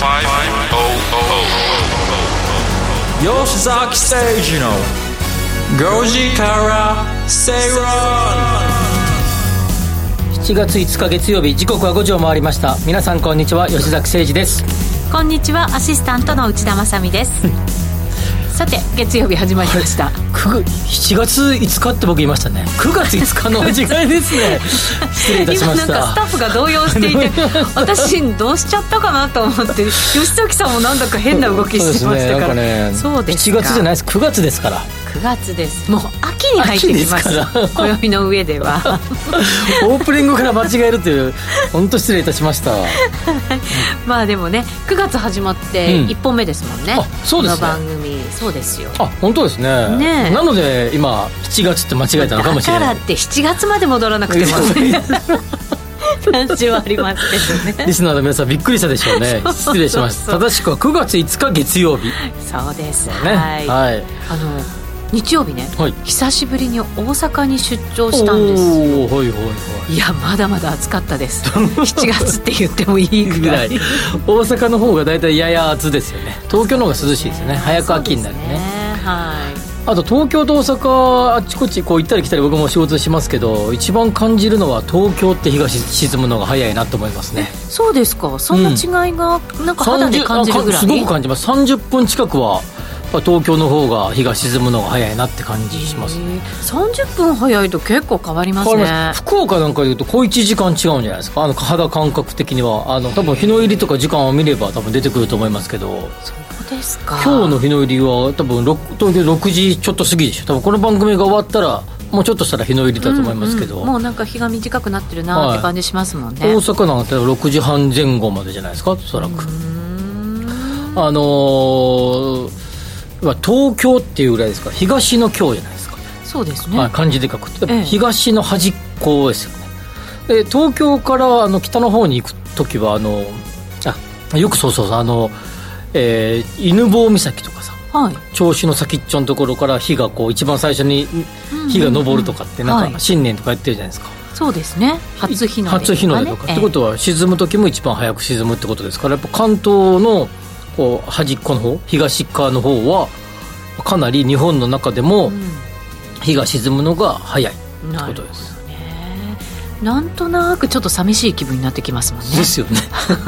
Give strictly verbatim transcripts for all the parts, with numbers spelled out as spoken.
吉崎誠二のごじから正論。しちがついつか月曜日、時刻はごじを回りました。皆さんこんにちは、吉崎誠二です。こんにちは、アシスタントの内田まさみです。さて、月曜日始まりました。しちがついつかって僕言いましたね。くがついつかの間違いですね。失礼いたしました。今なんかスタッフが動揺していて私どうしちゃったかなと思って、吉崎さんもなんだか変な動きしてましたから。そうですね、なんかね、しちがつじゃないです。くがつですから。くがつです。もう秋に入ってきました暦の上では。オープニングから間違えるという、本当失礼いたしました。まあでもね、くがつ始まっていっぽんめですもんね、うん、あ、そうですね、この番組。そうですよ。あ、本当ですね。ねえ、なので今しちがつって間違えたのかもしれない。だからってしちがつまで戻らなくても感じはありますけどね。リスナーの皆さんびっくりしたでしょうね。そうそうそう、失礼しました。正しくはくがついつか月曜日。そうです、ね、はい、はい、あの日曜日ね、はい、久しぶりに大阪に出張したんですよ、はいはいはい、いやまだまだ暑かったですしちがつって言ってもいいぐらい大阪の方がだいたいやや暑ですよね。東京の方が涼しいですよね。早く秋になる ね, ね、はい、あと東京と大阪、あっちこっちこう行ったり来たり僕も仕事しますけど、一番感じるのは東京って日が沈むのが早いなと思いますね。そうですか。そんな違いがなんか肌で感じるぐらい、うん、すごく感じます。さんじゅっぷん近くは東京の方が日が沈むのが早いなって感じしますね。さんじゅっぷん早いと結構変わりますね。ます福岡なんかでいうと小いちじかん違うんじゃないですか。あの肌感覚的にはあの多分日の入りとか時間を見れば多分出てくると思いますけど。そうですか。今日の日の入りは多分東京ろくじちょっと過ぎでしょ。多分この番組が終わったらもうちょっとしたら日の入りだと思いますけど、うんうん、もうなんか日が短くなってるなって感じしますもんね、はい、大阪なんてろくじはん前後までじゃないですか、おそらく。うーん、あのー東京っていうぐらいですから、東の京じゃないですか。そうですね、はい、漢字で書くと東の端っこですよね、ええ、で東京からあの北の方に行くときはあのあよくそうそうあの、えー、犬吠岬とかさ、はい、銚子の先っちょのところから日がこう一番最初に日が昇るとかって、うんうんうん、なんか新年とかやってるじゃないですか、はい、そうですね、初日の出とかね、初日の出とか、ええ、ってことは沈むときも一番早く沈むってことですから、やっぱ関東のこう端っこの方、東側の方はかなり日本の中でも日が沈むのが早いってことです、うん、 な, ね、なんとなくちょっと寂しい気分になってきますもんね。ですよね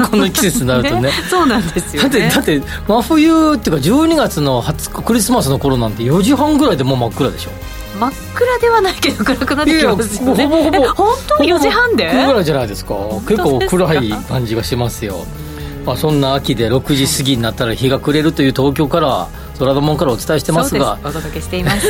この季節になると ね, ね、そうなんですよね。だって、だって真冬っていうかじゅうにがつのはつかクリスマスの頃なんてよじはんぐらいでもう真っ暗でしょ。真っ暗ではないけど暗くなってきますよね。ほぼほぼ本当によじはんでぐらいじゃないですか。結構暗い感じがしますよ。まあ、そんな秋でろくじ過ぎになったら日が暮れるという東京から空の門からお伝えしてますが、そうです、お届けしています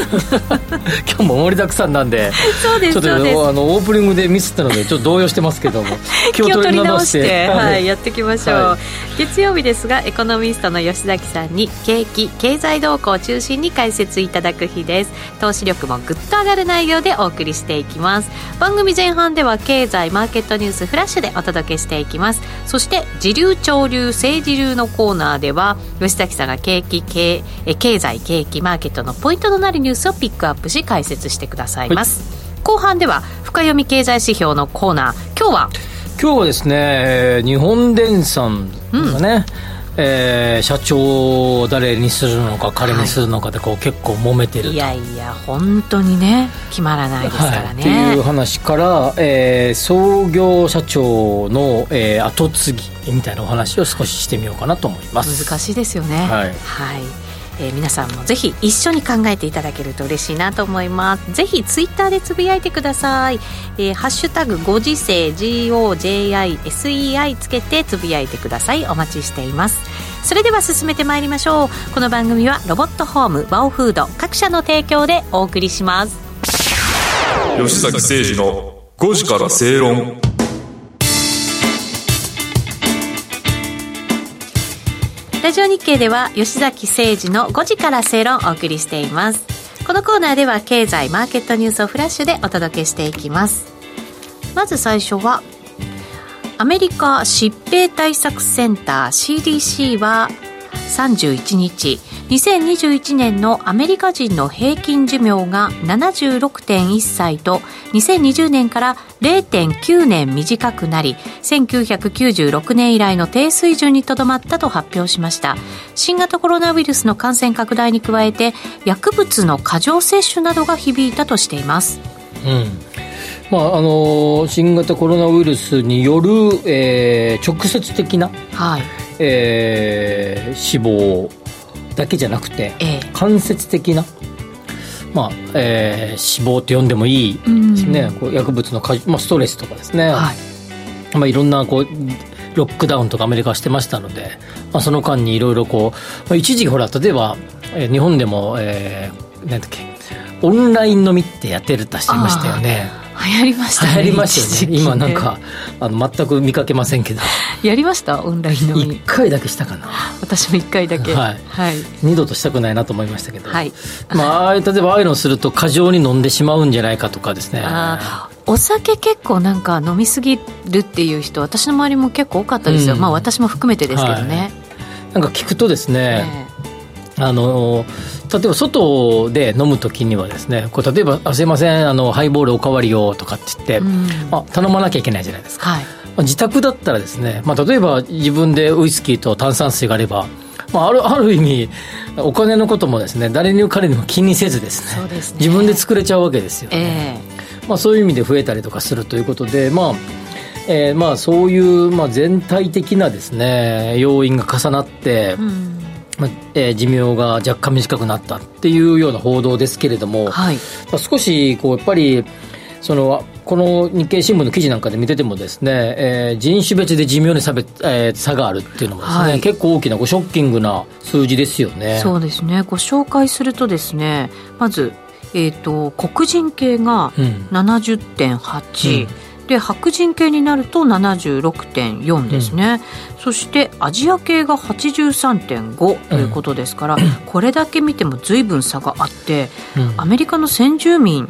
今日も盛りだくさんなんで、そうです、ちょっとあのオープニングでミスったのでちょっと動揺してますけども気を取り直して、してはいはい、やっていきましょう、はい、月曜日ですが、エコノミストの吉崎さんに景気経済動向を中心に解説いただく日です。投資力もぐっと上がる内容でお送りしていきます。番組前半では経済マーケットニュースフラッシュでお届けしていきます。そして時流潮流政治流のコーナーでは吉崎さんが景気経経済景気マーケットのポイントとなるニュースをピックアップし解説してくださいます、はい、後半では深読み経済指標のコーナー。今日は今日はですね、日本電産がね、うん、えー、社長を誰にするのか彼にするのかでこう、はい、結構揉めてる。いやいや本当にね決まらないですからね、はい、っていう話から、えー、創業社長の、えー、後継ぎみたいなお話を少ししてみようかなと思います。難しいですよね、はい、はい、えー、皆さんもぜひ一緒に考えていただけると嬉しいなと思います。ぜひツイッターでつぶやいてください、えー、ハッシュタグご時世 ジーオージェイアイエスイーアイ つけてつぶやいてください。お待ちしています。それでは進めてまいりましょう。この番組はロボットホーム、ワオフード各社の提供でお送りします。吉崎誠二のごじから正論。ラジオ日経では吉崎誠二のごじから正論をお送りしています。このコーナーでは経済マーケットニュースをフラッシュでお届けしていきます。まず最初はアメリカ疾病対策センター シーディーシー はさんじゅういちにち、にせんにじゅういちねんのアメリカ人の平均寿命が ななじゅうろくてんいっさいとにせんにじゅうねんから れいてんきゅうねん短くなり、せんきゅうひゃくきゅうじゅうろくねん以来の低水準にとどまったと発表しました。新型コロナウイルスの感染拡大に加えて薬物の過剰摂取などが響いたとしています。うんまあ、あの新型コロナウイルスによる、えー、直接的な、はいえー、死亡だけじゃなくて、えー、間接的な、まあえー、死亡と呼んでもいいですね、こう薬物の過、まあ、ストレスとかですね、はいまあ、いろんなこうロックダウンとかアメリカはしてましたので、まあ、その間にいろいろこう、まあ、一時ほら例えば、えー、日本でも、えー、なんだっけオンライン飲みってやってるたしてましたよね。流行りましたね。流行りましたよね。今なんかあの全く見かけませんけど。やりましたオンライン飲み。いっかいだけしたかな。私もいっかいだけ。はい。はい、二度としたくないなと思いましたけど。はい。まあ例えばああいうのすると過剰に飲んでしまうんじゃないかとかですね。あお酒結構なんか飲みすぎるっていう人、私の周りも結構多かったですよ。うん、まあ私も含めてですけどね。はい、なんか聞くとですね。ねあの例えば外で飲むときにはですね、こう例えばあすいませんあのハイボールおかわりよとかって言って、うんまあ、頼まなきゃいけないじゃないですか、はいまあ、自宅だったらですね、まあ、例えば自分でウイスキーと炭酸水があれば、まあ、ある、ある意味お金のこともですね誰にも彼にも気にせずですね、そうですね自分で作れちゃうわけですよね、えーまあ、そういう意味で増えたりとかするということで、まあえーまあ、そういう、まあ、全体的なですね要因が重なって、うんえー、寿命が若干短くなったっていうような報道ですけれども、はい、少しこうやっぱりそのこの日経新聞の記事なんかで見ててもですね、えー、人種別で寿命に差別、えー、差があるっていうのもですね、はい、結構大きなこうショッキングな数字ですよね。そうですね。ご紹介するとですね、まず、えーと、黒人系が ななじゅってんはち、うんうんで白人系になると ななじゅうろくてんよん ですね、うん、そしてアジア系が はちじゅうさんてんご ということですから、うん、これだけ見ても随分差があって、うん、アメリカの先住民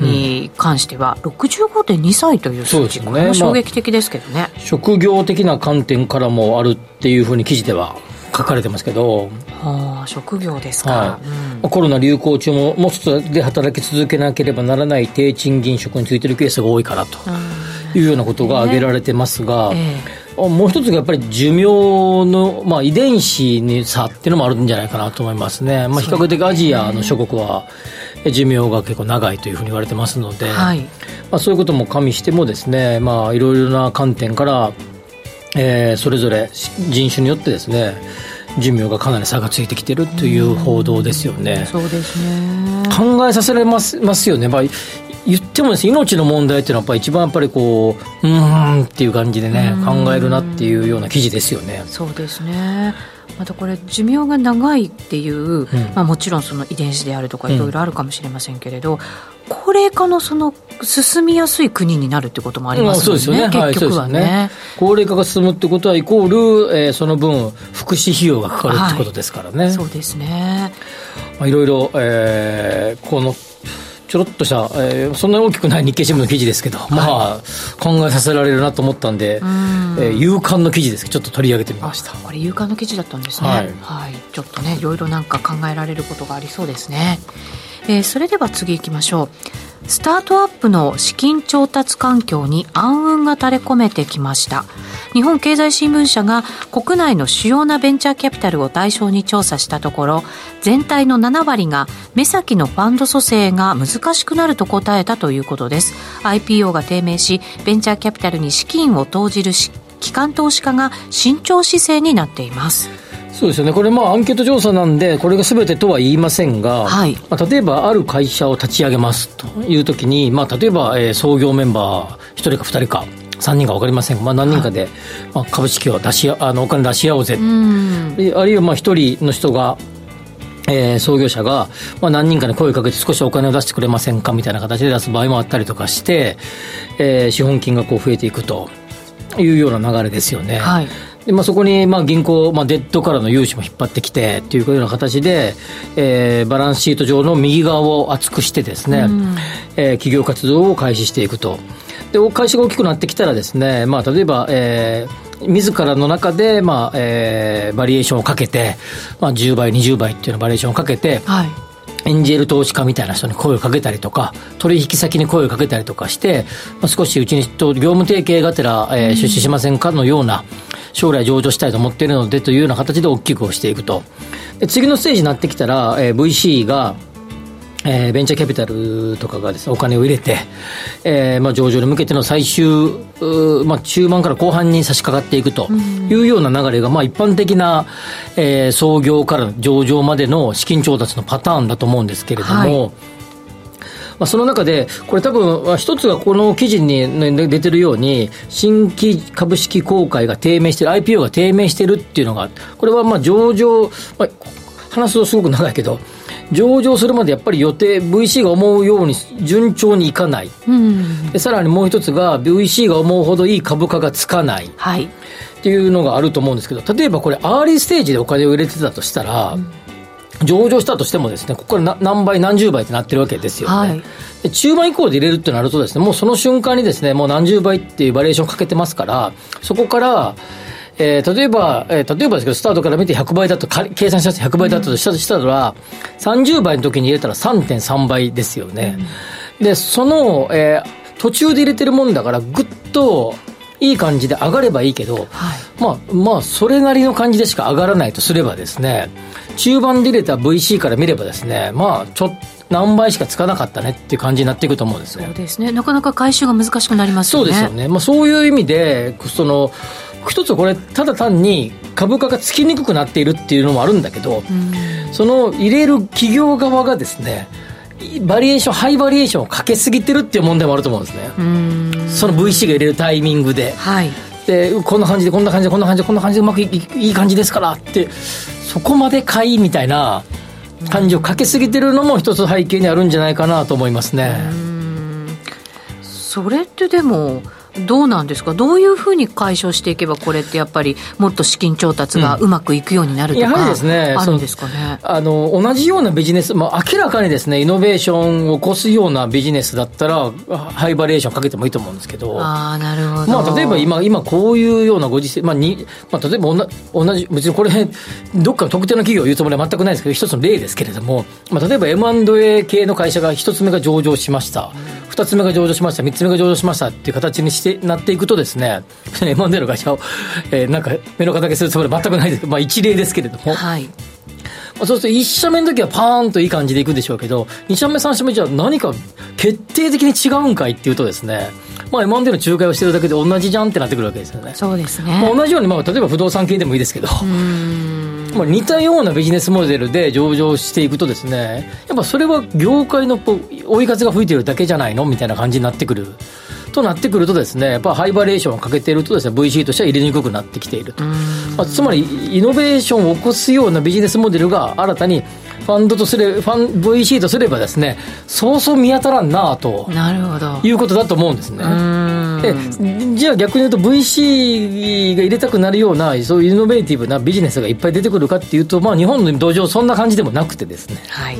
に関しては ろくじゅうごてんにさいという数値、うんね、これも衝撃的ですけどね、まあ、職業的な観点からもあるっていうふうに記事では書かれてますけど、はあ、職業ですか、はいうん、コロナ流行中もも外で働き続けなければならない低賃金職についているケースが多いからというようなことが挙げられてますが、うんねえー、もう一つがやっぱり寿命の、まあ、遺伝子に差っていうのもあるんじゃないかなと思いますね、まあ、比較的アジアの諸国は寿命が結構長いというふうに言われてますので、はいまあ、そういうことも加味してもですね、まあ、いろいろな観点からえー、それぞれ人種によってですね寿命がかなり差がついてきてるという報道ですよね。そうですね。考えさせられます、ますよね。まあ、言ってもですね命の問題っていうのはやっぱ一番やっぱりこううーんっていう感じでね考えるなっていうような記事ですよね。そうですね。またこれ寿命が長いっていう、うんまあ、もちろんその遺伝子であるとかいろいろあるかもしれませんけれど、うん、高齢化のその進みやすい国になるってこともありますよね、うん、そうですよね結局は ね,、はい、そうですね高齢化が進むってことはイコール、えー、その分福祉費用がかかるってことですからね、はい、そうですね、まあ、いろいろ、えー、このちょろっとした、えー、そんなに大きくない日経新聞の記事ですけど、はい、まあ考えさせられるなと思ったんで、うんえー、夕刊の記事ですけどちょっと取り上げてみました。これ夕刊の記事だったんですね、はいはい、ちょっとねいろいろなんか考えられることがありそうですね、えー、それでは次行きましょう。スタートアップの資金調達環境に暗雲が垂れ込めてきました。日本経済新聞社が国内の主要なベンチャーキャピタルを対象に調査したところ、全体のななわりが目先のファンド組成が難しくなると答えたということです。 アイピーオー が低迷し、ベンチャーキャピタルに資金を投じる機関投資家が慎重姿勢になっています。そうですよね。これまあアンケート調査なんでこれが全てとは言いませんが、はいまあ、例えばある会社を立ち上げますという時に、まあ、例えばえ創業メンバーひとりかふたりかさんにんか分かりませんが、まあ、何人かで、はいまあ、株式を出しあのお金出し合おうぜ、うんあるいはまあひとりの人が、えー、創業者が、まあ、何人かに声をかけて少しお金を出してくれませんかみたいな形で出す場合もあったりとかして、えー、資本金がこう増えていくというような流れですよね、はいでまあ、そこにまあ銀行、まあ、デッドからの融資も引っ張ってきてというような形で、えー、バランスシート上の右側を厚くしてですね、うんえー、企業活動を開始していくと。で会社が大きくなってきたらですね、まあ、例えば、えー、自らの中で、まあえー、バリエーションをかけて、まあ、じゅうばいにじゅうばいっていうのバリエーションをかけて、はい、エンジェル投資家みたいな人に声をかけたりとか、取引先に声をかけたりとかして、まあ、少しうちにと業務提携がてら、えー、出資しませんかのような、将来上場したいと思っているのでというような形で大きくをしていくと。で、次のステージになってきたら、えー、ブイシー が、えー、ベンチャーキャピタルとかがですね、お金を入れて、えーまあ、上場に向けての最終、まあ、中盤から後半に差し掛かっていくというような流れが、まあ、一般的な、えー、創業から上場までの資金調達のパターンだと思うんですけれども、はい、まあ、その中でこれ多分一つがこの記事に出てるように、新規株式公開が低迷している、 アイピーオー が低迷しているっていうのが、これはまあ上場、まあ、話すとすごく長いけど、上場するまでやっぱり予定 ブイシー が思うように順調にいかない、うん、でさらにもう一つが ブイシー が思うほどいい株価がつかない、はい、っていうのがあると思うんですけど、例えばこれアーリーステージでお金を入れてたとしたら、うん、上場したとしてもですね、ここから何倍何十倍ってなってるわけですよね、はい、で中盤以降で入れるってなるとですね、もうその瞬間にですね、もう何十倍っていうバリエーションかけてますから、そこからえー、例えば、えー、例えばですけど、スタートから見てひゃくばいだと、計算したらひゃくばいだったとしたとしたら、うん、さんじゅうばいの時に入れたら さんてんさん 倍ですよね、うん、でその、えー、途中で入れてるもんだから、ぐっといい感じで上がればいいけど、はい、まあ、まあそれなりの感じでしか上がらないとすればですね、中盤で入れた ブイシー から見ればですね、まあちょっと何倍しかつかなかったねっていう感じになっていくと思うんですよ。そうですね、なかなか回収が難しくなりますよね。そうですよね、まあ、そういう意味でその一つはこれただ単に株価がつきにくくなっているっていうのもあるんだけど、うん、その入れる企業側がですね、バリエーションハイバリエーションをかけすぎてるっていう問題もあると思うんですね、うん、その ブイシー が入れるタイミングで、はい、でこんな感じでこんな感じでこんな感じでこんな感じでうまく い, いい感じですからって、そこまで買いみたいな感じをかけすぎてるのも一つ背景にあるんじゃないかなと思いますね、うん、それってでもどうなんですか、どういうふうに解消していけばこれってやっぱりもっと資金調達がうまくいくようになるとか、うん、やはりですね、あるんですかね。あの同じようなビジネス、まあ、明らかにですねイノベーションを起こすようなビジネスだったらハイバリエーションかけてもいいと思うんですけど、あ、なるほど、まあ、例えば 今, 今こういうようなご時世、まあにまあ、例えば同じ、別にこれどっかの特定の企業を言うつもりは全くないですけど、一つの例ですけれども、まあ、例えば エムアンドエー 系の会社が一つ目が上場しました、二つ目が上場しました、三つ目が上場しましたっていう形にしてしてなっていくとですね、エムアンドエー の会社を、えー、なんか目の敵するつもりは全くないです、まあ、一例ですけれども、はい、まあ、そうするといち社目の時はパーンといい感じでいくでしょうけど、に社目さん社目じゃ何か決定的に違うんかいっていうとですね、まあ、エムアンドエー の仲介をしてるだけで同じじゃんってなってくるわけですよね。そうですね、まあ、同じように、まあ、例えば不動産系でもいいですけど、うーん、まあ、似たようなビジネスモデルで上場していくとですね、やっぱそれは業界の追い風が吹いてるだけじゃないのみたいな感じになってくるとなってくるとですね、やっぱハイバリエーションをかけているとですね、 ブイシー としては入れにくくなってきていると、まあ、つまりイノベーションを起こすようなビジネスモデルが新たにファンドとすれ、ファン ブイシー とすればですね、そうそう見当たらんなと、なるほど、いうことだと思うんですね。で、じゃあ逆に言うと ブイシー が入れたくなるようなそういうイノベーティブなビジネスがいっぱい出てくるかっていうと、まあ、日本の土壌そんな感じでもなくてですね、はい、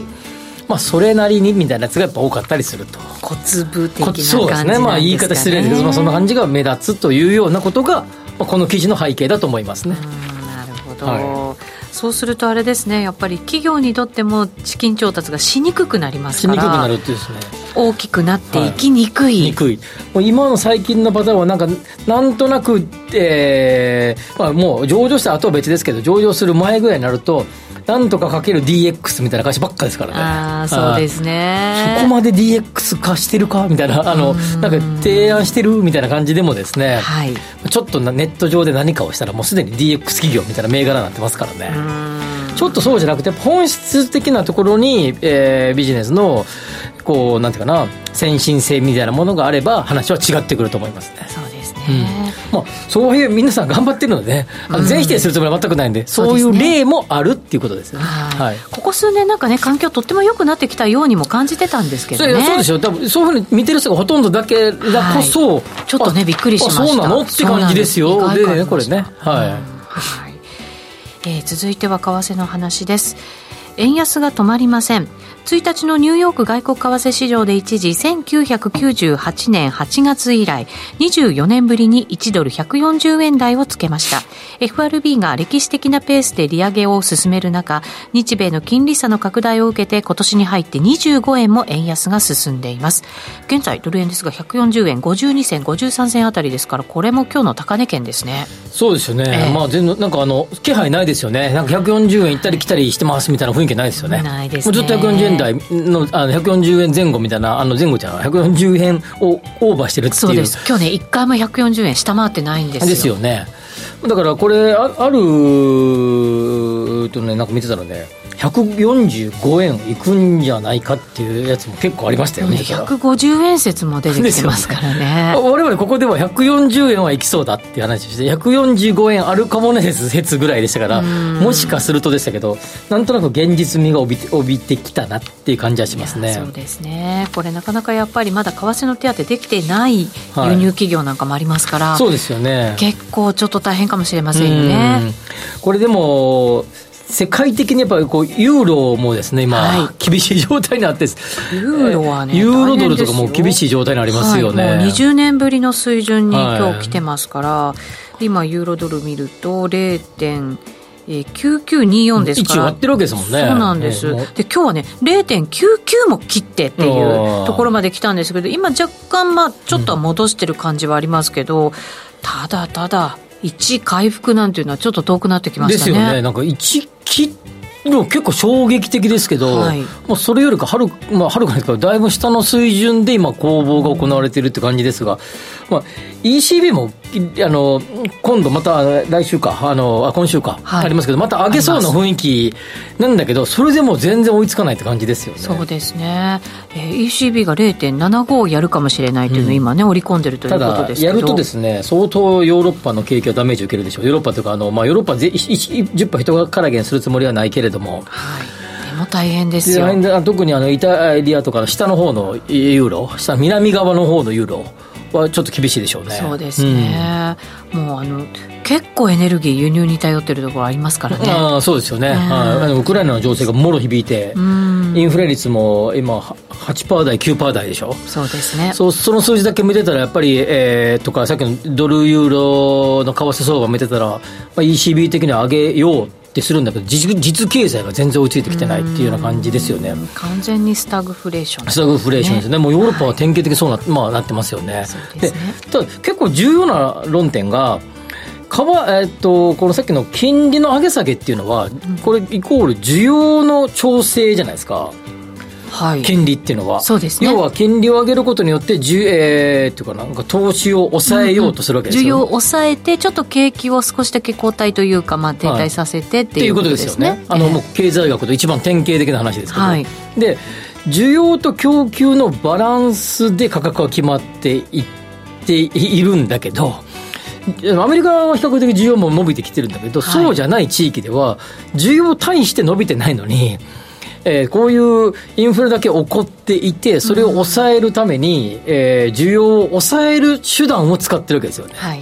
まあ、それなりにみたいなやつがやっぱ多かったりすると、小粒的な感じなんですかね。そうですね、まあ、言い方失礼ですけど、まあ、そんな感じが目立つというようなことが、まあ、この記事の背景だと思いますね。うん、なるほど、はい。そうするとあれですね、やっぱり企業にとっても資金調達がしにくくなりますから、しにくくなるってですね、大きくなっていきにくい、はい、にくい。もう今の最近のパターンはなんかなんとなく、えーまあ、もう上場した後は別ですけど、上場する前ぐらいになるとなんとかかける ディーエックス みたいな会社ばっかですからね。ああ、そうですね。そこまで ディーエックス 化してるかみたいな、あのなんか提案してるみたいな感じでもですね、はい、ちょっとネット上で何かをしたらもうすでに ディーエックス 企業みたいな銘柄になってますからね。うん、ちょっとそうじゃなくて本質的なところに、えー、ビジネスのこうなんていうかな、先進性みたいなものがあれば話は違ってくると思いますね。そうですね。うん、まあそういう皆さん頑張ってるので、あの全否定するつもりは全くないんで、うん、そういう例もあるっていうことですね。はい、ここ数年なんかね、環境とっても良くなってきたようにも感じてたんですけどね。そう、そうでしょ。多分そういうふうに見てる人がほとんどだけだこそ、はい、ちょっとねびっくりしました。そうなのって感じですよ。で、ね、これね、はい、うん、はい、えー、続いては為替の話です。円安が止まりません。ついたちのニューヨーク外国為替市場で一時せんきゅうひゃくきゅうじゅうはちねんはちがつ以来にじゅうよねんぶりにいちドルひゃくよんじゅうえん台をつけました。 エフアールビー が歴史的なペースで利上げを進める中、日米の金利差の拡大を受けて今年に入ってにじゅうごえんも円安が進んでいます。現在ドル円ですがひゃくよんじゅうえんごじゅうにせんごじゅうさんせんあたりですから、これも今日の高値圏ですね。そうですよね、えーまあ、全然なんかあの気配ないですよね。なんかひゃくよんじゅうえん行ったり来たりしてますみたいな雰囲気ないですよね。ないですね。もうずっとひゃくよんじゅうえん台の、あのひゃくよんじゅうえんぜん後みたいな、あの前後じゃないひゃくよんじゅうえんをオーバーしてるっていう。そうです、今日ねいっかいもひゃくよんじゅうえん下回ってないんですよ。ですよね。だからこれ あ, あるとね、なんか見てたらねひゃくよんじゅうごえんいくんじゃないかっていうやつも結構ありましたよね。ひゃくごじゅうえん説も出てきてますからね。我々ここではひゃくよんじゅうえんはいきそうだっていう話をして、ひゃくよんじゅうごえんあるかもね説説ぐらいでしたから、もしかするとでしたけど、なんとなく現実味が帯びて、帯びてきたなっていう感じはしますね。そうですね。これなかなかやっぱりまだ為替の手当てできてない輸入企業なんかもありますから、はい、そうですよね。結構ちょっと大変かもしれませんよね。これでも世界的にやっぱりこうユーロもですね、今厳しい状態になって、はい、ユーロはね、ユーロドルとかも厳しい状態になりますよね、はい、もうにじゅうねんぶりの水準に今日来てますから、はい、今ユーロドル見ると れいてんきゅうきゅうにーよん ですから一応割ってるわけですもんね。そうなんです、えー、で今日はね れいてんきゅうきゅう も切ってっていうところまで来たんですけど、今若干まあちょっとは戻してる感じはありますけど、うん、ただただいち回復なんていうのはちょっと遠くなってきましたね。ですよね。なんかいち切るの結構衝撃的ですけど、はい、もうそれよりかはる、まあ、はるかですけどだいぶ下の水準で今攻防が行われているって感じですが、まあ、イーシービー もあの今度また来週かあのあ今週か、はい、ありますけど、また上げそうな雰囲気なんだけど、それでも全然追いつかないって感じですよね。そうですね、えー、イーシービー が れいてんななご やるかもしれないというのを今ね、うん、織り込んでるということですけど、ただやるとですね、相当ヨーロッパの景気はダメージを受けるでしょう。ヨーロッパというかあの、まあ、ヨーロッパ じゅっパーセント 人から減するつもりはないけれども、はい、でも大変ですよ。特にあのイタリアとかの下の方のユーロ、下南側の方のユーロはちょっと厳しいでしょうね。そうですね、うん、もうあの結構エネルギー輸入に頼ってるところありますからね。あ、そうですよね、はい、ウクライナの情勢がもろ響いて、うん、インフレ率も今 はちパーセント 台 きゅうパーセント 台でしょ。そうですね。 そ, その数字だけ見てたらやっぱり、えー、とかさっきのドルユーロの為替相場見てたら、まあ、イーシービー 的に上げようってするんだけど、 実, 実経済が全然追いついてきてないっていうような感じですよね。完全にスタグフレーション、ね、スタグフレーションですね。もうヨーロッパは典型的にそうな、はい、まあ、なってますよね。そうですね。で、ただ結構重要な論点が、かわえっと、このさっきの金利の上げ下げっていうのは、うん、これイコール需要の調整じゃないですか、はい、金利っていうのは。そうですね。要は金利を上げることによって、えー、っていうかなんか投資を抑えようとするわけですよ、ね、うんうん、需要を抑えてちょっと景気を少しだけ後退というか、まあ、停滞させてっていうことですね、はい、っていうことですよね。あの、えー、もう経済学の一番典型的な話ですけど、はい、で需要と供給のバランスで価格は決まっていっているんだけど、アメリカは比較的需要も伸びてきてるんだけど、はい、そうじゃない地域では需要対して伸びてないのに、えー、こういうインフレだけ起こっていて、それを抑えるために、うん、えー、需要を抑える手段を使ってるわけですよね、はい、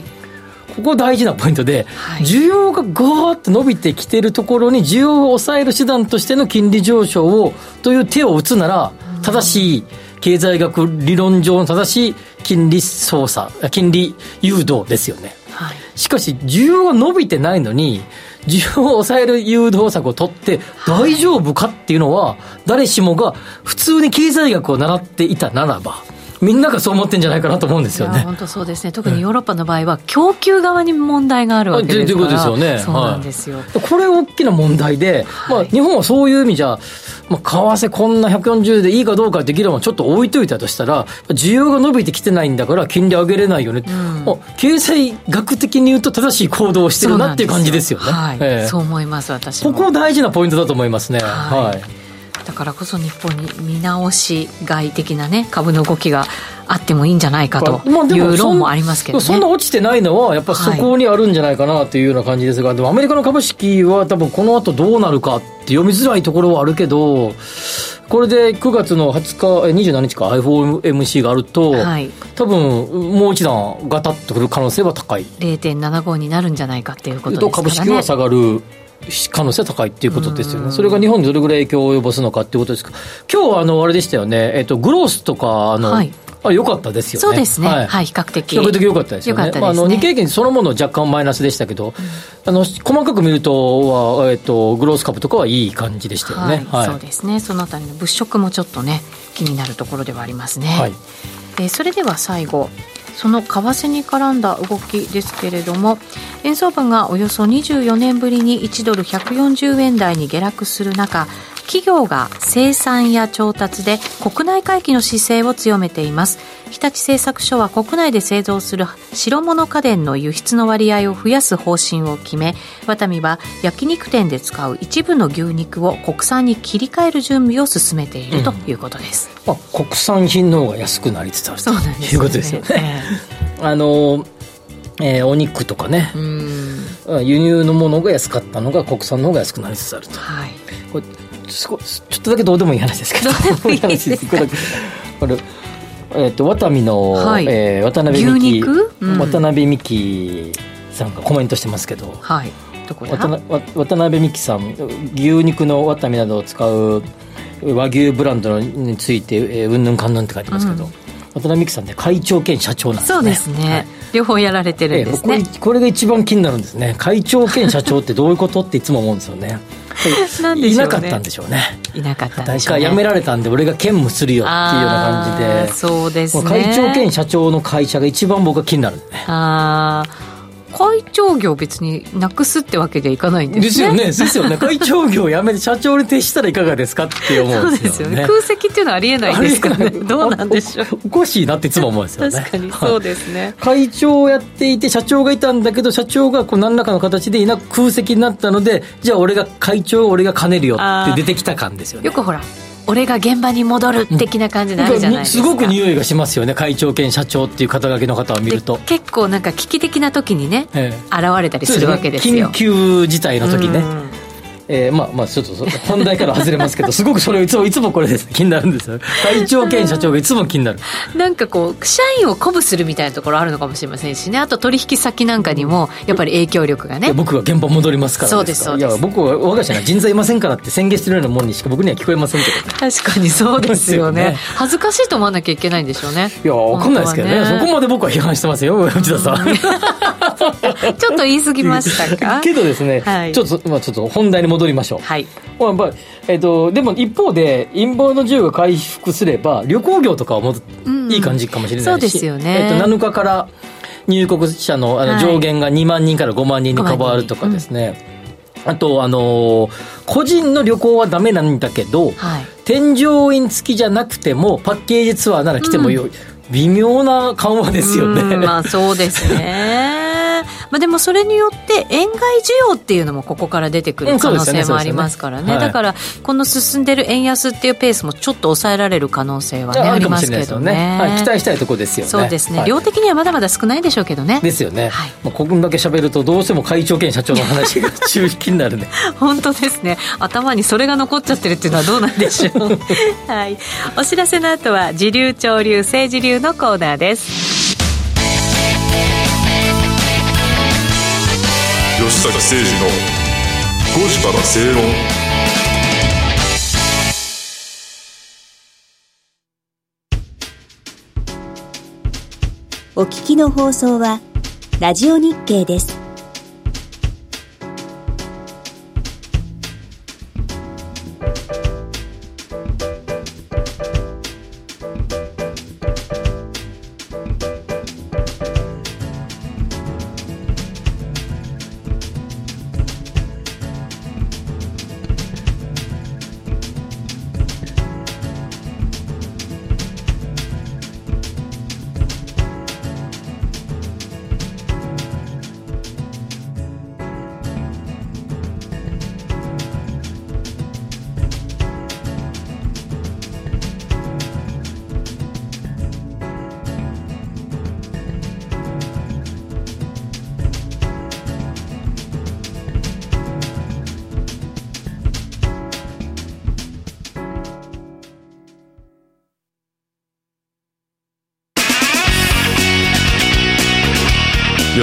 ここ大事なポイントで、はい、需要がガーッと伸びてきてるところに需要を抑える手段としての金利上昇をという手を打つなら、うん、正しい経済学理論上の正しい金利操作、金利誘導ですよね、はい、しかし需要が伸びてないのに需要を抑える誘導策を取って大丈夫かっていうのは、誰しもが普通に経済学を習っていたならばみんながそう思ってるんじゃないかなと思うんですよね。本当そうですね。特にヨーロッパの場合は供給側に問題があるわけですから、そうなんですよ、はい、これ大きな問題で、まあ、日本はそういう意味じゃ、まあ、為替こんなひゃくよんじゅうでいいかどうかって議論はちょっと置いといたとしたら、需要が伸びてきてないんだから金利上げれないよね、うん、経済学的に言うと正しい行動をしてるなっていう感じですよね。そうなんですよ、はい、えー、そう思います。私もここ大事なポイントだと思いますね。はい、はい、だからこそ日本に見直し外的な、ね、株の動きがあってもいいんじゃないかという論もありますけどね。そんな落ちてないのはやっぱそこにあるんじゃないかなというような感じですが、はい、でもアメリカの株式は多分この後どうなるかって読みづらいところはあるけど、これでくがつのはつかにじゅうしちにちか エフオーエムシー があると、はい、多分もう一段ガタッとくる可能性は高い。 れいてんななご になるんじゃないかっていうことですからね。と株式は下がる、可能性は高いということですよね。それが日本にどれぐらい影響を及ぼすのかということですが、今日はあのあれでしたよね、えっと、グロースとかあの、はい、あ良かったですよね。そうですね、はいはい、比較的比較的良かったですよね。まあ、あの日経平均そのもの若干マイナスでしたけど、うん、あの細かく見るとは、えっと、グロース株とかはいい感じでしたよね、はいはい、そうですね。そのあたりの物色もちょっとね気になるところではありますね、はい。えー、それでは最後その為替に絡んだ動きですけれども、円相場がおよそにじゅうよねんぶりにいちドルひゃくよんじゅうえん台に下落する中、企業が生産や調達で国内回帰の姿勢を強めています。日立製作所は国内で製造する白物家電の輸出の割合を増やす方針を決め、ワタミは焼肉店で使う一部の牛肉を国産に切り替える準備を進めているということです、うん。まあ、国産品の方が安くなりつつあるということですよね。あの、えー、お肉とかね、うん、輸入のものが安かったのが国産の方が安くなりつつあると、はい。これちょっとだけどうでもいい話ですけど、どうでもいいですか。これえー、とワタミの、はい、えー、渡辺美希、うん、渡辺美希さんがコメントしてますけど、はい、どこだ渡辺美希さん、牛肉のワタミなどを使う和牛ブランドについてうんぬんかんぬんって書いてますけど、うん、渡辺美希さんって会長兼社長なんですね。そうですね、はい、両方やられてるんですね、えー、これ、これが一番気になるんですね。会長兼社長ってどういうことっていつも思うんですよね。なんでしょうね、いなかったんでしょうね。いなかったんでしょうね。だから辞められたんで俺が兼務するよっていうような感じで、そうですね、会長兼社長の会社が一番僕は気になるんでね。あ会長業別になくすってわけでいかないんですね。ですよね、ですよね。会長業をやめて社長に徹したらいかがですかって思うんですよね。そうですよね、空席っていうのはありえないですからね。どうなんでしょう。お, おかしいなっていつも思うんですよね。確かにそうですね。会長をやっていて社長がいたんだけど、社長がこう何らかの形でいなく空席になったので、じゃあ俺が会長を俺が兼ねるよって出てきた感ですよね。よくほら俺が現場に戻る的な感じになるじゃないですか。すごく匂いがしますよね、会長兼社長っていう肩書きの方を見ると。結構なんか危機的な時にね、ええ、現れたりするわけですよ。緊急事態の時ね、えー、まあまあちょっと本題から外れますけど、すごくそれをいつもいつもこれです、ね、気になるんですよ。会長兼社長がいつも気になる。なんかこう社員を鼓舞するみたいなところあるのかもしれませんしね。あと取引先なんかにもやっぱり影響力がね。僕は現場戻りますからですか。そうですそうです。いや僕は我が社には人材いませんからって宣言してるようなもんにしか僕には聞こえませんけど、ね、確かにそうですよ ね, ですよね。恥ずかしいと思わなきゃいけないんでしょうね。いや分かんないですけど ね, ねそこまで僕は批判してませんよ内田さん。ちょっと言い過ぎましたか。けどですね、はい、ちょっと、まあ、ちょっと本題に戻戻りましょう、はい。まあまあえー、とでも一方で陰謀の銃が回復すれば旅行業とかはもういい感じかもしれないし、うん、そうですよね。えー、となのかから入国者 の, あの上限がにまんにんからごまんにんに変わるとかですね、うん、あと、あのー、個人の旅行はダメなんだけど、はい、添乗員付きじゃなくてもパッケージツアーなら来てもよい、うん、微妙な緩和ですよね。うん、まあそうですね。まあ、でもそれによって円買い需要っていうのもここから出てくる可能性もありますからね。だからこの進んでる円安っていうペースもちょっと抑えられる可能性は、ね、あ, ありますけど ね, ね、はい、期待したいところですよね。そうですね、はい、量的にはまだまだ少ないでしょうけどね。ですよね、はい。まあ、ここだけ喋るとどうしても会長兼社長の話が中気になるね。本当ですね、頭にそれが残っちゃってるっていうのはどうなんでしょう。、はい、お知らせの後は時流潮流政治流のコーナーです。吉坂誠二のごじから正論。お聞きの放送はラジオ日経です。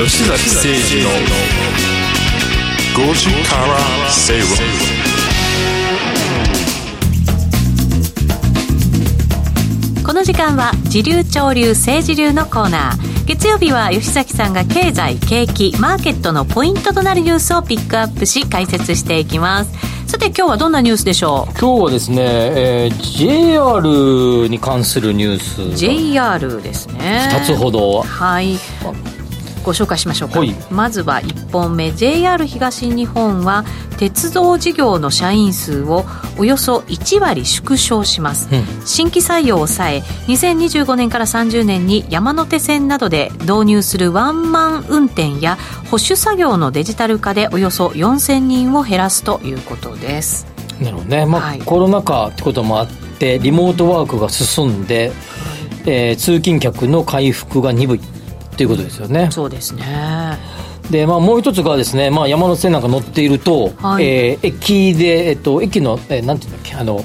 吉崎誠二のごじから正論。正論。この時間は時流潮流政治流のコーナー。月曜日は吉崎さんが経済景気マーケットのポイントとなるニュースをピックアップし解説していきます。さて今日はどんなニュースでしょう。今日はですね、えー、ジェイアール に関するニュース ジェイアール ですねふたつほど、はい、ご紹介しましょうか。まずはいっぽんめ、 ジェイアール 東日本は鉄道事業の社員数をおよそいちわり縮小します、うん、新規採用を抑えにせんにじゅうごねんからさんじゅうねんに山手線などで導入するワンマン運転や保守作業のデジタル化でおよそよんせんにんを減らすということです。なるほどね、まあはい、コロナ禍ってこともあってリモートワークが進んで、えー、通勤客の回復が鈍いということですよね。そうですね。でまあ、もう一つがですね、まあ、山手線なんか乗っていると、はい、えー、駅で、えっと、駅の、えー、なんていうんだっけ、あの